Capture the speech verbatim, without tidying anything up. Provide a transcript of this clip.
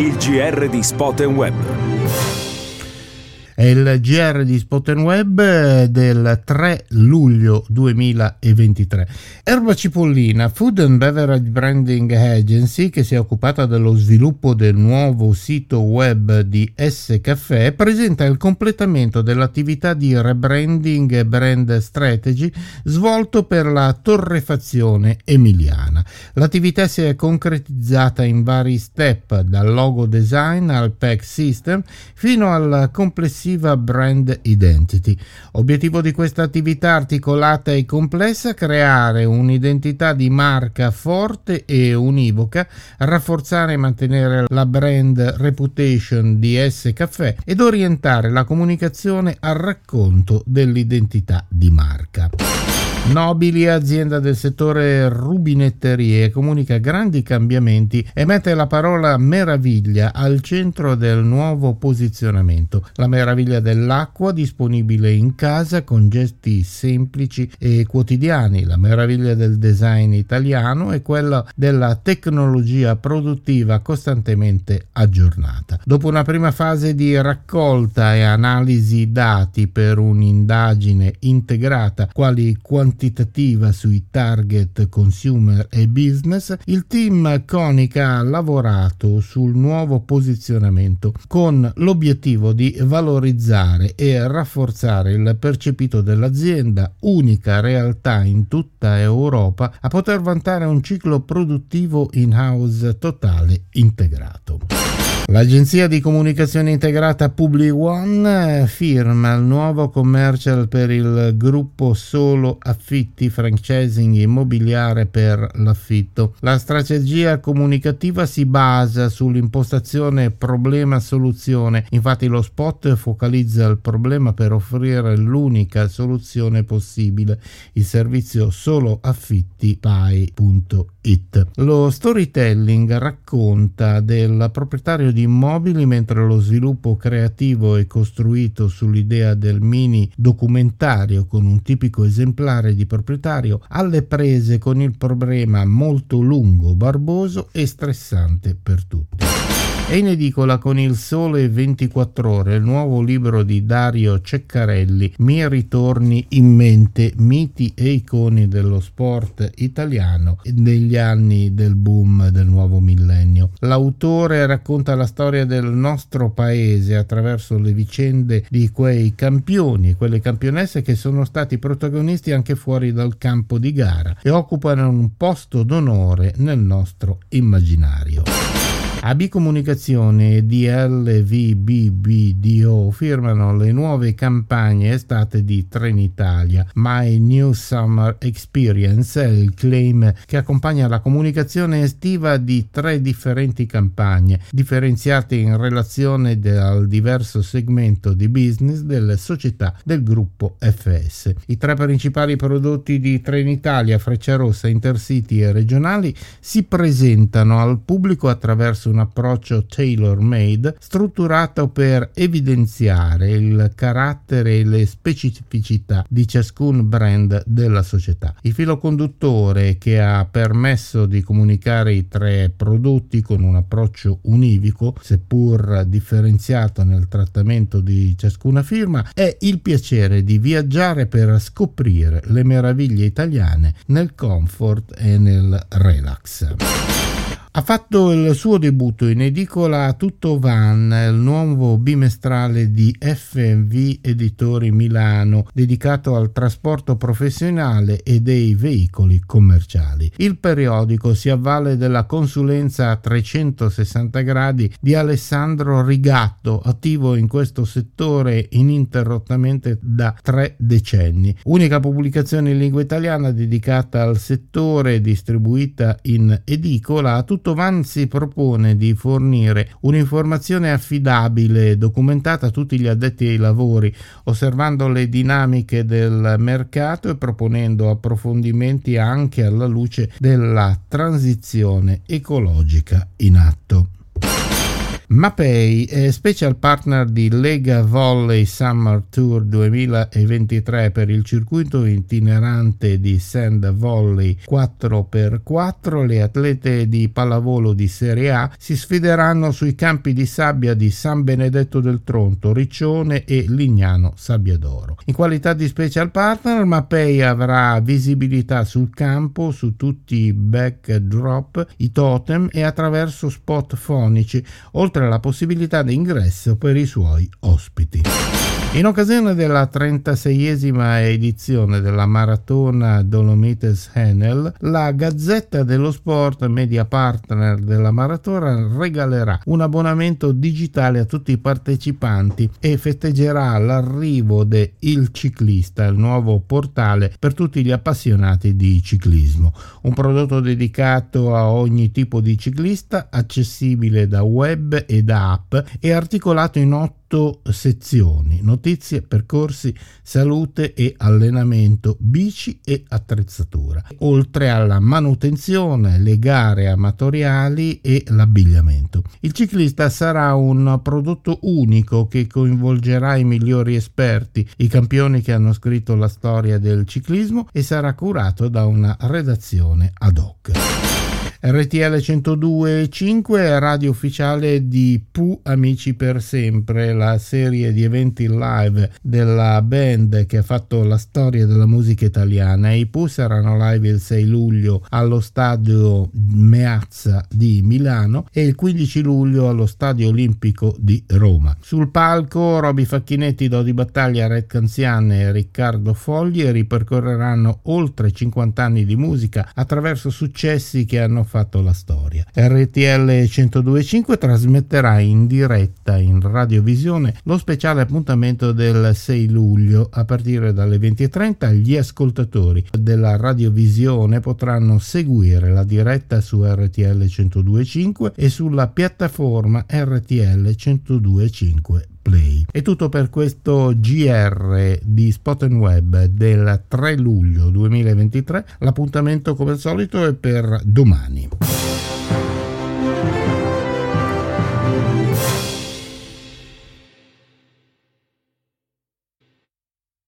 Il G R di Spot and Web. È il G R di Spot and Web del tre luglio duemilaventitré. Erba Cipollina, Food and Beverage Branding Agency, che si è occupata dello sviluppo del nuovo sito web di Ess Caffè, presenta il completamento dell'attività di rebranding e brand strategy svolto per la torrefazione emiliana. L'attività si è concretizzata in vari step, dal logo design al pack system fino al complessivo brand identity. Obiettivo di questa attività articolata e complessa: creare un'identità di marca forte e univoca, rafforzare e mantenere la brand reputation di Ess Caffè ed orientare la comunicazione al racconto dell'identità di marca. Nobili, azienda del settore rubinetterie, comunica grandi cambiamenti e mette la parola meraviglia al centro del nuovo posizionamento. La meraviglia dell'acqua disponibile in casa con gesti semplici e quotidiani, la meraviglia del design italiano e quella della tecnologia produttiva costantemente aggiornata. Dopo una prima fase di raccolta e analisi dati per un'indagine integrata, quali quantità quantitativa sui target consumer e business, il team Konica ha lavorato sul nuovo posizionamento con l'obiettivo di valorizzare e rafforzare il percepito dell'azienda, unica realtà in tutta Europa a poter vantare un ciclo produttivo in-house totale integrato. L'agenzia di comunicazione integrata Publi One firma il nuovo commercial per il gruppo Solo Affitti, franchising immobiliare per l'affitto. La strategia comunicativa si basa sull'impostazione problema-soluzione, infatti lo spot focalizza il problema per offrire l'unica soluzione possibile, il servizio Solo Affitti Pai punto it. Lo storytelling racconta del proprietario di immobili, mentre lo sviluppo creativo è costruito sull'idea del mini documentario con un tipico esemplare di proprietario alle prese con il problema molto lungo, barboso e stressante per tutti. È in edicola con Il Sole ventiquattro Ore il nuovo libro di Dario Ceccarelli, Mi ritorni in mente, miti e iconi dello sport italiano negli anni del boom del nuovo millennio. L'autore racconta la storia del nostro paese attraverso le vicende di quei campioni e quelle campionesse che sono stati protagonisti anche fuori dal campo di gara e occupano un posto d'onore nel nostro immaginario. A B Comunicazione e D L V B B D O firmano le nuove campagne estate di Trenitalia. My New Summer Experience è il claim che accompagna la comunicazione estiva di tre differenti campagne, differenziate in relazione al diverso segmento di business delle società del gruppo F S. I tre principali prodotti di Trenitalia, Frecciarossa, Intercity e Regionali, si presentano al pubblico attraverso un approccio tailor-made strutturato per evidenziare il carattere e le specificità di ciascun brand della società. Il filo conduttore che ha permesso di comunicare i tre prodotti con un approccio univoco, seppur differenziato nel trattamento di ciascuna firma, è il piacere di viaggiare per scoprire le meraviglie italiane nel comfort e nel relax. Ha fatto il suo debutto in edicola Tutto Van, il nuovo bimestrale di F V Editori Milano, dedicato al trasporto professionale e dei veicoli commerciali. Il periodico si avvale della consulenza a trecentosessanta gradi di Alessandro Rigatto, attivo in questo settore ininterrottamente da tre decenni. Unica pubblicazione in lingua italiana dedicata al settore, distribuita in edicola, a tutti Tutto Van si propone di fornire un'informazione affidabile e documentata a tutti gli addetti ai lavori, osservando le dinamiche del mercato e proponendo approfondimenti anche alla luce della transizione ecologica in atto. Mapei è special partner di Lega Volley Summer Tour duemilaventitré per il circuito itinerante di sand volley quattro per quattro. Le atlete di pallavolo di Serie A si sfideranno sui campi di sabbia di San Benedetto del Tronto, Riccione e Lignano Sabbia d'Oro. In qualità di special partner, Mapei avrà visibilità sul campo, su tutti i backdrop, i totem e attraverso spot fonici, oltre la possibilità di ingresso per i suoi ospiti. In occasione della trentaseiesima edizione della Maratona Dolomites Henel, la Gazzetta dello Sport, media partner della maratona, regalerà un abbonamento digitale a tutti i partecipanti e festeggerà l'arrivo de Il Ciclista, il nuovo portale per tutti gli appassionati di ciclismo. Un prodotto dedicato a ogni tipo di ciclista, accessibile da web e da app e articolato in otto sezioni: notizie, percorsi, salute e allenamento, bici e attrezzatura, oltre alla manutenzione, le gare amatoriali e l'abbigliamento. Il ciclista sarà un prodotto unico che coinvolgerà i migliori esperti, i campioni che hanno scritto la storia del ciclismo, e sarà curato da una redazione ad hoc. R T L centodue e cinque, radio ufficiale di Pooh Amici per Sempre, la serie di eventi live della band che ha fatto la storia della musica italiana. I Pooh saranno live il sei luglio allo stadio Meazza di Milano e il quindici luglio allo stadio Olimpico di Roma. Sul palco Roby Facchinetti, Dodi Battaglia, Red Canzian e Riccardo Fogli ripercorreranno oltre cinquanta anni di musica attraverso successi che hanno fatto la storia. R T L centodue e cinque trasmetterà in diretta in radiovisione lo speciale appuntamento del sei luglio. A partire dalle venti e trenta gli ascoltatori della radiovisione potranno seguire la diretta su R T L centodue e cinque e sulla piattaforma R T L centodue e cinque Play. È tutto per questo G R di Spot and Web del tre luglio duemilaventitré. L'appuntamento come al solito è per domani.